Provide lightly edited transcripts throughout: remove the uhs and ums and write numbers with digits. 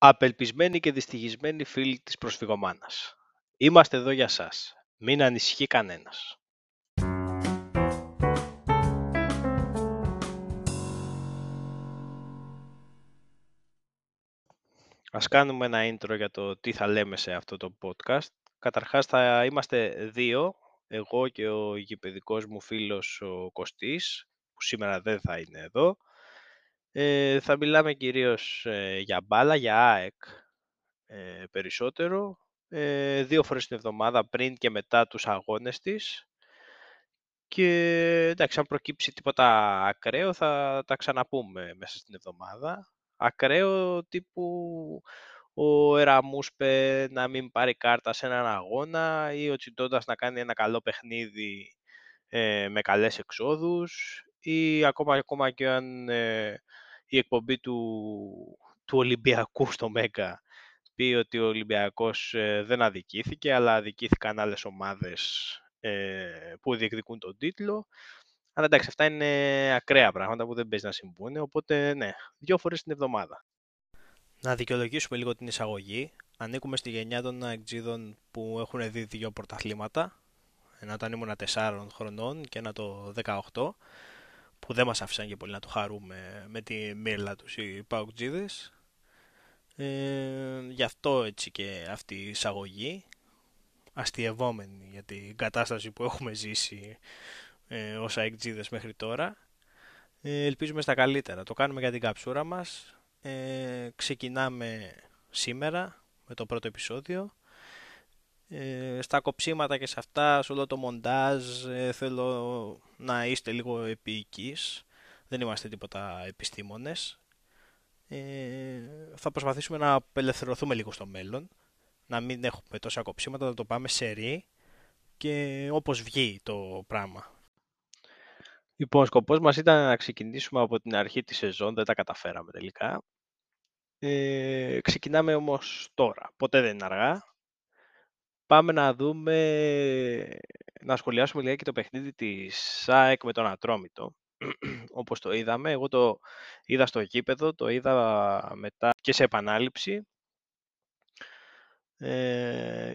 Απελπισμένοι και δυστυχισμένοι φίλοι της προσφυγομάνας. Είμαστε εδώ για σας. Μην ανησυχεί κανένας. Ας κάνουμε ένα intro για το τι θα λέμε σε αυτό το podcast. Καταρχάς θα είμαστε δύο, εγώ και ο γηπεδικός μου φίλος ο Κωστής, που σήμερα δεν θα είναι εδώ. Θα μιλάμε κυρίως για μπάλα, για ΑΕΚ περισσότερο, δύο φορές την εβδομάδα πριν και μετά τους αγώνες της και εντάξει, αν προκύψει τίποτα ακραίο θα τα ξαναπούμε μέσα στην εβδομάδα. Ακραίο τύπου ο Ερέμ Ουσπέ να μην πάρει κάρτα σε έναν αγώνα ή ο Τσιτώντας να κάνει ένα καλό παιχνίδι με καλές εξόδους ή ακόμα και αν η εκπομπή του Ολυμπιακού στο Μέγκα πει ότι ο Ολυμπιακός δεν αδικήθηκε, αλλά αδικήθηκαν άλλες ομάδες που διεκδικούν τον τίτλο. Αλλά εντάξει, αυτά είναι ακραία πράγματα που δεν παίζει να συμβούν, οπότε ναι, δύο φορές την εβδομάδα. Να δικαιολογήσουμε λίγο την εισαγωγή. Ανήκουμε στη γενιά των Αϊκτζίδων που έχουν δει δύο πρωταθλήματα, ένα όταν ήμουν 4 χρονών και ένα το 18, που δεν μας άφησαν και πολύ να το χαρούμε με τη μύρλα τους οι Παουκτζίδες. Γι' αυτό έτσι και αυτή η εισαγωγή, αστιευόμενη για την κατάσταση που έχουμε ζήσει ως ΑΕΚτζίδες μέχρι τώρα. Ελπίζουμε στα καλύτερα. Το κάνουμε για την καψούρα μας. Ξεκινάμε σήμερα με το πρώτο επεισόδιο. Στα κοψίματα και σε αυτά, σε όλο το μοντάζ, θέλω να είστε λίγο επίκης. Δεν είμαστε τίποτα επιστήμονες. Θα προσπαθήσουμε να απελευθερωθούμε λίγο στο μέλλον, να μην έχουμε τόσα κοψίματα, να το πάμε σε ρί και όπως βγει το πράγμα. Λοιπόν, ο σκοπός μας ήταν να ξεκινήσουμε από την αρχή της σεζόν, δεν τα καταφέραμε τελικά. Ξεκινάμε όμως τώρα, ποτέ δεν είναι αργά. Πάμε να δούμε, να σχολιάσουμε λιγάκι το παιχνίδι της ΣΑΕΚ με τον Ατρόμητο. Όπως το είδαμε, εγώ το είδα στο γήπεδο, το είδα μετά και σε επανάληψη.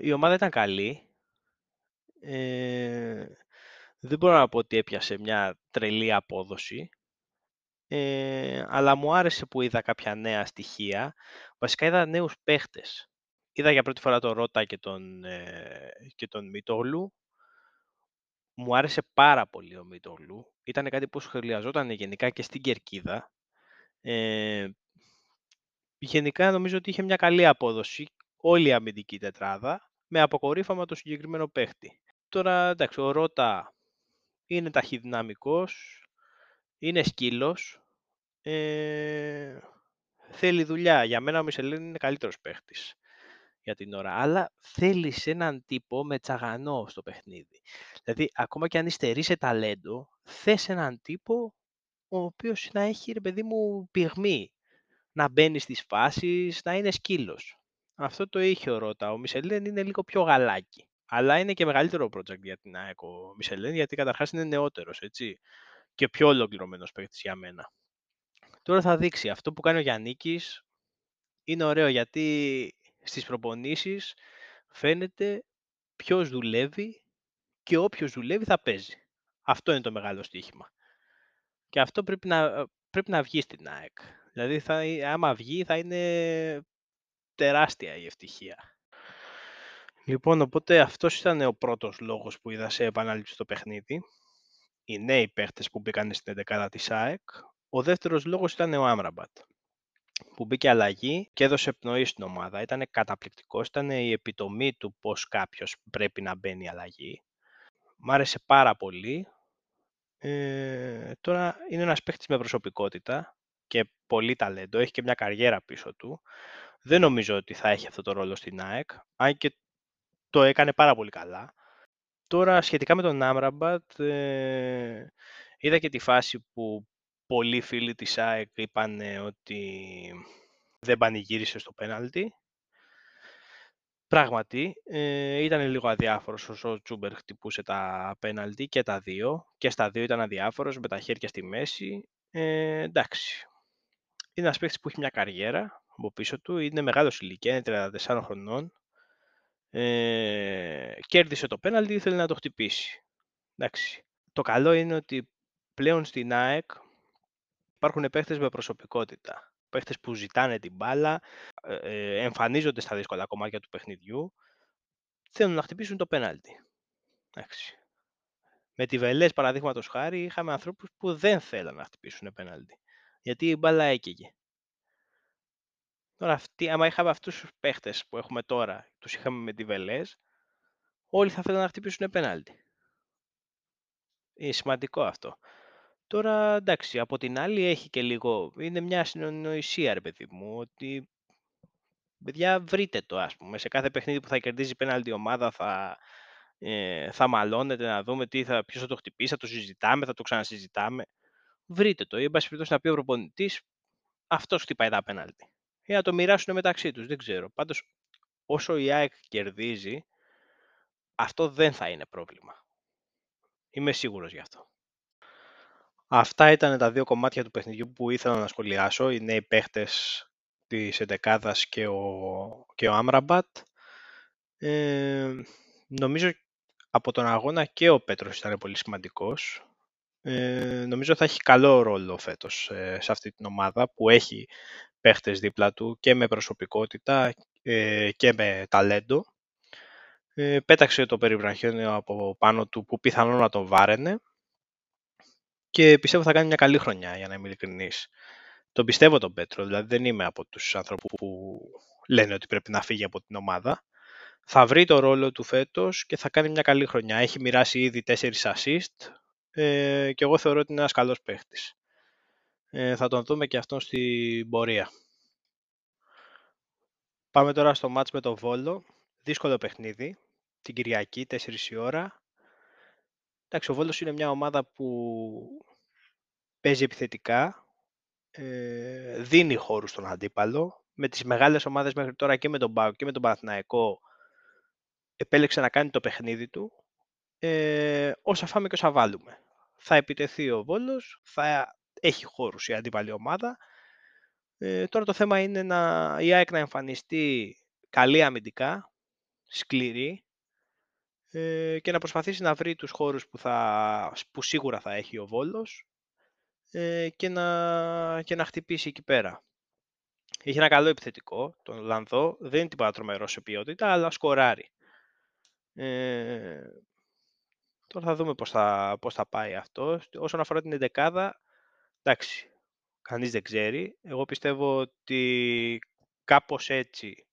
Η ομάδα ήταν καλή. Δεν μπορώ να πω ότι έπιασε μια τρελή απόδοση, αλλά μου άρεσε που είδα κάποια νέα στοιχεία. Βασικά είδα νέους παίχτες. Είδα για πρώτη φορά τον Ρότα και τον Μήτολου. Μου άρεσε πάρα πολύ ο Μήτολου. Ήταν κάτι που σχολιαζόταν γενικά και στην κερκίδα. Γενικά νομίζω ότι είχε μια καλή απόδοση όλη η αμυντική τετράδα, με αποκορύφαμα το συγκεκριμένο παίχτη. Τώρα, εντάξει, ο Ρότα είναι ταχυδυναμικός, είναι σκύλος, θέλει δουλειά. Για μένα ο Μισελέν είναι καλύτερος παίχτης για την ώρα, αλλά θέλεις έναν τύπο με τσαγανό στο παιχνίδι. Δηλαδή, ακόμα και αν υστερεί σε ταλέντο, θες έναν τύπο ο οποίος να έχει, ρε παιδί μου, πυγμή, να μπαίνει στις φάσεις, να είναι σκύλος. Αυτό το είχε ο Ρότα. Ο Μισελέν είναι λίγο πιο γαλάκι. Αλλά είναι και μεγαλύτερο project για την ΑΕΚ ο Μισελέν, γιατί καταρχάς είναι νεότερος, έτσι, και πιο ολοκληρωμένος παίκτης για μένα. Τώρα θα δείξει. Αυτό που κάνει ο Γιαννίκης είναι ωραίο, γιατί στις προπονήσεις φαίνεται ποιος δουλεύει και όποιος δουλεύει θα παίζει. Αυτό είναι το μεγάλο στοίχημα. Και αυτό πρέπει να βγει στην ΑΕΚ. Δηλαδή, άμα βγει θα είναι τεράστια η ευτυχία. Λοιπόν, οπότε αυτός ήταν ο πρώτος λόγος που είδα σε επανάληψη το παιχνίδι. Οι νέοι παίχτες που μπήκαν στην 11η της ΑΕΚ. Ο δεύτερος λόγος ήταν ο Αμραμπάτ, που μπήκε αλλαγή και έδωσε πνοή στην ομάδα. Ήταν καταπληκτικός, ήταν η επιτομή του πώς κάποιος πρέπει να μπαίνει αλλαγή. Μ' άρεσε πάρα πολύ. Τώρα είναι ένας παίχτης με προσωπικότητα και πολύ ταλέντο. Έχει και μια καριέρα πίσω του. Δεν νομίζω ότι θα έχει αυτό το ρόλο στην ΑΕΚ, αν και το έκανε πάρα πολύ καλά. Τώρα, σχετικά με τον Αμραμπάτ, είδα και τη φάση που πολλοί φίλοι της ΑΕΚ είπαν ότι δεν πανηγύρισε στο πέναλτι. Πράγματι, ήταν λίγο αδιάφορος όσο ο Τσούμπερ χτυπούσε τα πέναλτι και τα δύο. Και στα δύο ήταν αδιάφορος, με τα χέρια στη μέση. Εντάξει, είναι ένας παίκτης που έχει μια καριέρα. από πίσω του, είναι μεγάλος ηλικία, είναι 34 χρονών. Κέρδισε το πέναλτι, ήθελε να το χτυπήσει. Εντάξει. Το καλό είναι ότι πλέον στην ΑΕΚ υπάρχουν παίχτες με προσωπικότητα. Παίχτες που ζητάνε την μπάλα, εμφανίζονται στα δύσκολα κομμάτια του παιχνιδιού, θέλουν να χτυπήσουν το πέναλτι. Εντάξει. Με τη Βελές, παραδείγματος χάρη, είχαμε ανθρώπους που δεν θέλαν να χτυπήσουν πέναλτι, γιατί η μπάλα έκαιγε. Τώρα, άμα είχαμε αυτούς τους παίχτες που έχουμε τώρα, τους είχαμε με τη Βελές, όλοι θα θέλουν να χτυπήσουν πέναλτι. Είναι σημαντικό αυτό. Τώρα, εντάξει, από την άλλη έχει και λίγο, είναι μια συνεννοησία, ρε παιδί μου, ότι παιδιά βρείτε το, ας πούμε, σε κάθε παιχνίδι που θα κερδίζει πέναλτι η ομάδα θα μαλώνετε, να δούμε ποιος θα το χτυπήσει, θα το συζητάμε, θα το ξανασυζητάμε. Βρείτε το, ή εν πάση περιπτώσει να πει ο προπονητής, αυτός χτυπάει τα πέναλτι. Ή να το μοιράσουν μεταξύ τους, δεν ξέρω. Πάντως, όσο η ΑΕΚ κερδίζει, αυτό δεν θα είναι πρόβλημα. Είμαι σίγουρος γι' αυτό. Αυτά ήταν τα δύο κομμάτια του παιχνιδιού που ήθελα να σχολιάσω. Οι νέοι παίχτες της εντεκάδας και ο Αμραμπάτ. Νομίζω από τον αγώνα και ο Πέτρος ήταν πολύ σημαντικός. Νομίζω θα έχει καλό ρόλο φέτος σε αυτή την ομάδα που έχει παίχτες δίπλα του και με προσωπικότητα και με ταλέντο. Πέταξε το περιβραχιόνιο από πάνω του που πιθανόν να τον βάραινε και πιστεύω θα κάνει μια καλή χρονιά, για να είμαι ειλικρινής. Τον πιστεύω τον Πέτρο, δηλαδή δεν είμαι από τους ανθρώπους που λένε ότι πρέπει να φύγει από την ομάδα. Θα βρει το ρόλο του φέτος και θα κάνει μια καλή χρονιά. Έχει μοιράσει ήδη 4 assist και εγώ θεωρώ ότι είναι ένας καλός παίχτης. Θα τον δούμε και αυτόν στην πορεία. Πάμε τώρα στο μάτς με το Βόλο. Δύσκολο παιχνίδι, την Κυριακή, 4 η ώρα. Εντάξει, ο Βόλος είναι μια ομάδα που παίζει επιθετικά, δίνει χώρους στον αντίπαλο. Με τις μεγάλες ομάδες μέχρι τώρα και με τον PAOK και με τον Παναθηναϊκό επέλεξε να κάνει το παιχνίδι του. Όσα φάμε και όσα βάλουμε. Θα επιτεθεί ο Βόλος, θα έχει χώρους η αντίπαλη ομάδα. Τώρα το θέμα είναι η ΑΕΚ να εμφανιστεί καλή αμυντικά, σκληρή και να προσπαθήσει να βρει τους χώρους που σίγουρα θα έχει ο Βόλος και να χτυπήσει εκεί πέρα. Έχει ένα καλό επιθετικό, τον Λανδό, δεν είναι τίποτα τρομερό σε ποιότητα, αλλά σκοράρει. Τώρα θα δούμε πώς θα πάει αυτό. Όσον αφορά την εντεκάδα, εντάξει, κανείς δεν ξέρει. Εγώ πιστεύω ότι κάπως έτσι,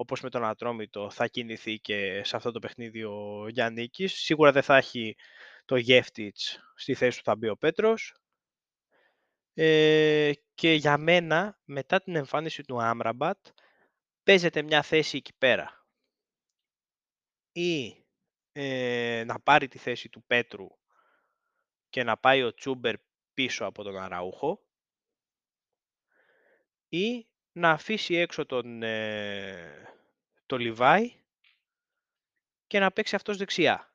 όπως με τον Ατρόμητο, θα κινηθεί και σε αυτό το παιχνίδι ο Γιαννίκης. Σίγουρα δεν θα έχει το Γεύτιτς στη θέση του, θα μπει ο Πέτρος. Και για μένα, μετά την εμφάνιση του Αμραμπάτ, παίζεται μια θέση εκεί πέρα. Ή να πάρει τη θέση του Πέτρου και να πάει ο Τσούμπερ πίσω από τον Αραούχο, ή να αφήσει έξω το Λιβάι και να παίξει αυτός δεξιά.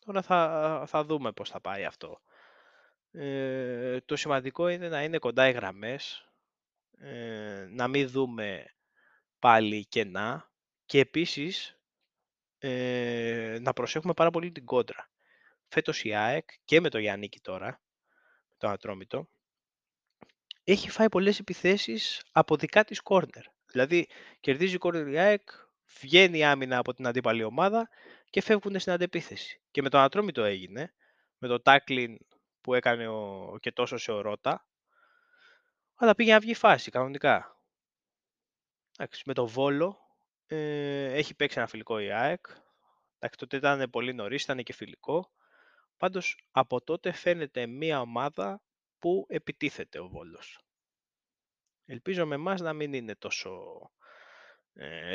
Τώρα θα δούμε πώς θα πάει αυτό. Το σημαντικό είναι να είναι κοντά οι γραμμές, να μην δούμε πάλι κενά και επίσης να προσέχουμε πάρα πολύ την κόντρα. Φέτος η ΑΕΚ και με το Γιαννίκη τώρα, το Ατρόμητο, έχει φάει πολλές επιθέσεις από δικά της κόρνερ. Δηλαδή κερδίζει κόρνερ η ΑΕΚ, βγαίνει άμυνα από την αντίπαλη ομάδα και φεύγουν στην αντεπίθεση. Και με τον Ατρόμητο έγινε, με το τάκλιν που έκανε και τόσο σε ο Ρότα, αλλά πήγε να βγει φάση κανονικά. Εντάξει, με το Βόλο έχει παίξει ένα φιλικό η ΑΕΚ. Εντάξει, τότε ήταν πολύ νωρίς, ήταν και φιλικό. Πάντως από τότε φαίνεται μια ομάδα που επιτίθεται ο Βόλος. Ελπίζω με εμάς να μην είναι τόσο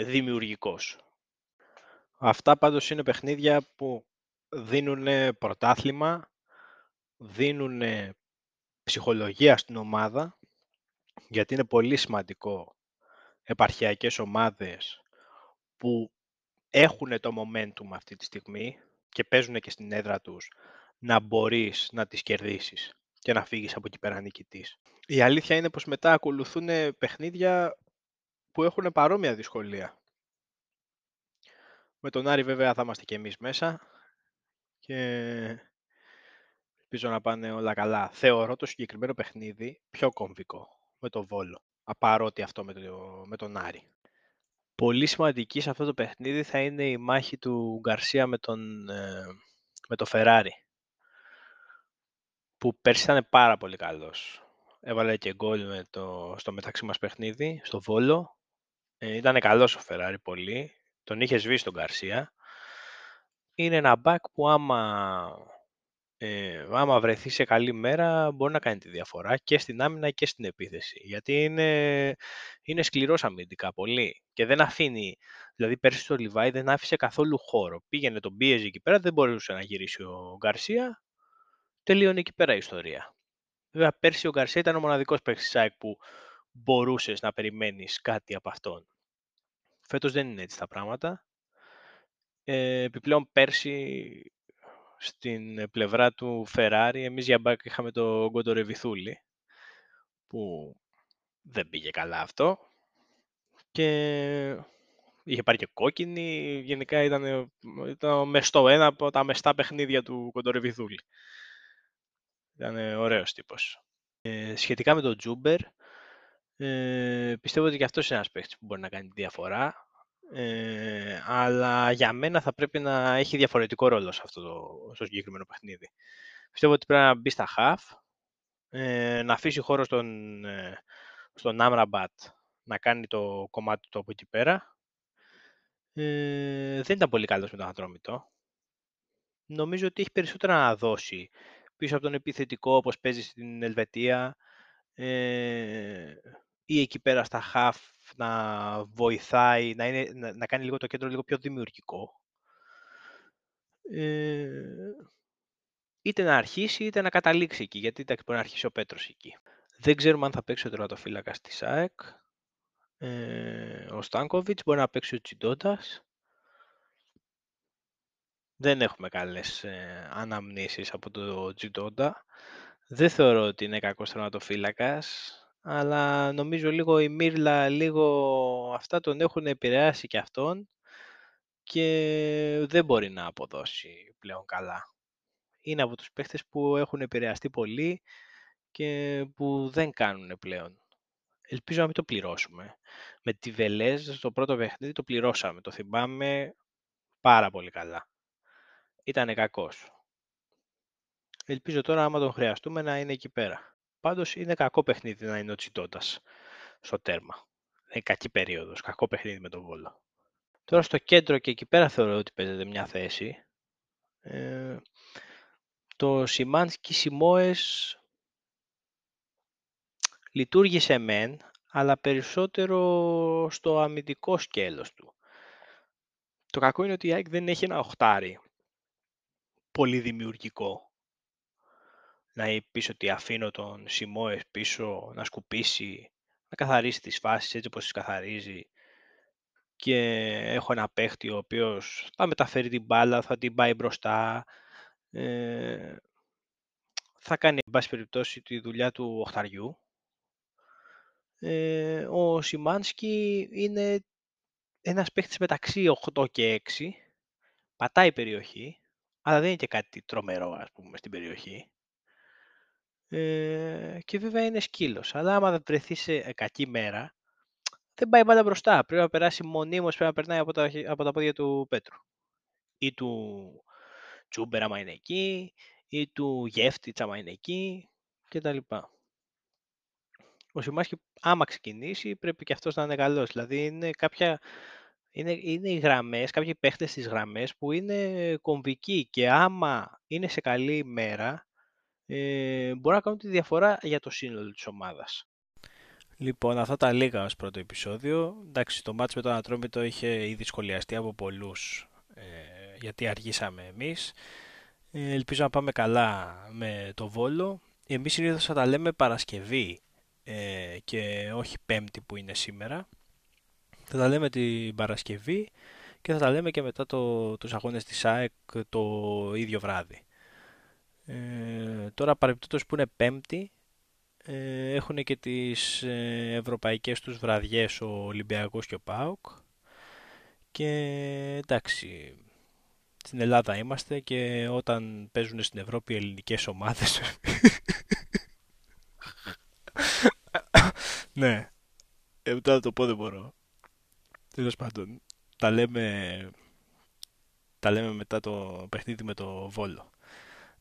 δημιουργικός. Αυτά πάντως είναι παιχνίδια που δίνουν πρωτάθλημα, δίνουν ψυχολογία στην ομάδα, γιατί είναι πολύ σημαντικό επαρχιακές ομάδες που έχουν το momentum αυτή τη στιγμή και παίζουν και στην έδρα τους να μπορείς να τις κερδίσεις. και να φύγεις από εκεί πέρα νικητής. Η αλήθεια είναι πως μετά ακολουθούν παιχνίδια που έχουν παρόμοια δυσκολία. Με τον Άρη βέβαια θα είμαστε και εμείς μέσα και ελπίζω να πάνε όλα καλά. Θεωρώ το συγκεκριμένο παιχνίδι πιο κομβικό με τον Βόλο, παρότι αυτό με τον Άρη. Πολύ σημαντική σε αυτό το παιχνίδι θα είναι η μάχη του Γκαρσία με το Φεράρι, που πέρσι ήταν πάρα πολύ καλός. Έβαλε και γκολ στο μεταξύ μας παιχνίδι, στο Βόλο. Ήταν καλός ο Φεράρι πολύ. Τον είχε σβήσει τον Γκαρσία. Είναι ένα μπακ που άμα βρεθεί σε καλή μέρα μπορεί να κάνει τη διαφορά και στην άμυνα και στην επίθεση. Γιατί είναι σκληρός αμυντικά πολύ και δεν αφήνει, δηλαδή πέρσι στο Λιβάι δεν άφησε καθόλου χώρο. Πήγαινε, τον πίεζε εκεί πέρα, δεν μπορούσε να γυρίσει ο Γκαρσία. Τελείωνε εκεί πέρα η ιστορία. Βέβαια πέρσι ο Γκαρσία ήταν ο μοναδικός παίκτης ΣΑΕΚ που μπορούσες να περιμένεις κάτι από αυτόν. Φέτος δεν είναι έτσι τα πράγματα. Επιπλέον πέρσι στην πλευρά του Φεράρι εμείς για μπακ είχαμε τον Κοντορεβιθούλη που δεν πήγε καλά αυτό και είχε πάρει και κόκκινη. Γενικά ήταν μεστό, ένα από τα μεστά παιχνίδια του Κοντορεβιθούλη. Ήταν ωραίος τύπος. Σχετικά με τον Τσούμπερ, πιστεύω ότι και αυτός είναι ένας παίκτης που μπορεί να κάνει τη διαφορά. Αλλά για μένα θα πρέπει να έχει διαφορετικό ρόλο σε αυτό στο συγκεκριμένο παιχνίδι. Πιστεύω ότι πρέπει να μπει στα half, να αφήσει χώρο στον Αμραμπάτ να κάνει το κομμάτι του από εκεί πέρα. Δεν ήταν πολύ καλός με τον Ατρόμητο. Νομίζω ότι έχει περισσότερα να δώσει πίσω από τον επιθετικό, όπως παίζει στην Ελβετία, ή εκεί πέρα στα half να βοηθάει, να κάνει λίγο το κέντρο λίγο πιο δημιουργικό. Είτε να αρχίσει είτε να καταλήξει εκεί, γιατί μπορεί να αρχίσει ο Πέτρος εκεί. Δεν ξέρουμε αν θα παίξει ο τερματοφύλακας της ΣΑΕΚ. Ο Στάνκοβιτς μπορεί να παίξει ο Τσιτώντας. Δεν έχουμε καλές αναμνήσεις από το Τζιτότα. Δεν θεωρώ ότι είναι κακός τερματοφύλακας, αλλά νομίζω λίγο η Μύρλα, λίγο αυτά τον έχουν επηρεάσει και αυτόν και δεν μπορεί να αποδώσει πλέον καλά. Είναι από τους παίχτες που έχουν επηρεαστεί πολύ και που δεν κάνουν πλέον. Ελπίζω να μην το πληρώσουμε. Με τη Βελές, στο πρώτο παιχνίδι το πληρώσαμε, το θυμάμαι πάρα πολύ καλά. Ήτανε κακός. Ελπίζω τώρα άμα τον χρειαστούμε να είναι εκεί πέρα. Πάντως είναι κακό παιχνίδι να είναι ο Τσιτώντας στο τέρμα. Είναι κακή περίοδος, κακό παιχνίδι με τον Βόλο. Τώρα στο κέντρο και εκεί πέρα θεωρώ ότι παίζεται μια θέση. Το Σιμάνσκι, Σιμόες λειτουργήσε μεν, αλλά περισσότερο στο αμυντικό σκέλος του. Το κακό είναι ότι η ΑΕΚ δεν έχει ένα οχτάρι πολύ δημιουργικό. Να πεις ότι αφήνω τον Σιμόες πίσω να σκουπίσει, να καθαρίσει τις φάσεις έτσι όπως τις καθαρίζει και έχω ένα παίχτη ο οποίος θα μεταφέρει την μπάλα, θα την πάει μπροστά, θα κάνει εν πάση περιπτώσει τη δουλειά του οχταριού. Ο Σιμάνσκι είναι ένας παίχτης μεταξύ 8 και 6, πατάει περιοχή, αλλά δεν είναι και κάτι τρομερό, ας πούμε, στην περιοχή. Και βέβαια είναι σκύλος, αλλά άμα δεν βρεθεί σε κακή μέρα, δεν πάει πάντα μπροστά. Πρέπει να περάσει μονίμως, πρέπει να περνάει από τα πόδια του Πέτρου. Ή του Τσούμπερα, άμα είναι εκεί, ή του Γεύτιτσα, άμα είναι εκεί, κτλ. Ο Συμμάσκι, άμα ξεκινήσει, πρέπει και αυτός να είναι καλός. Δηλαδή είναι οι γραμμές, κάποιοι παίχτες στις γραμμές που είναι κομβικοί και άμα είναι σε καλή μέρα, μπορεί να κάνουν τη διαφορά για το σύνολο της ομάδας. Λοιπόν, αυτά τα λίγα ως πρώτο επεισόδιο. Εντάξει, το μάτς με τον Ατρόμητο είχε ήδη σχολιαστεί από πολλούς, γιατί αργήσαμε εμείς. Ελπίζω να πάμε καλά με το Βόλο. Εμείς συνήθως θα τα λέμε Παρασκευή και όχι Πέμπτη που είναι σήμερα. Θα τα λέμε την Παρασκευή και θα τα λέμε και μετά τους αγώνες της ΑΕΚ το ίδιο βράδυ. Τώρα παρεμπιπτόντως που είναι πέμπτη, έχουν και τις ευρωπαϊκές τους βραδιές ο Ολυμπιακός και ο ΠΑΟΚ. Και εντάξει, στην Ελλάδα είμαστε και όταν παίζουν στην Ευρώπη οι ελληνικές ομάδες. Ναι, τώρα το πω δεν μπορώ. Τέλος πάντων, τα λέμε μετά το παιχνίδι με το Βόλο.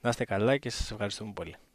Να είστε καλά και σας ευχαριστούμε πολύ.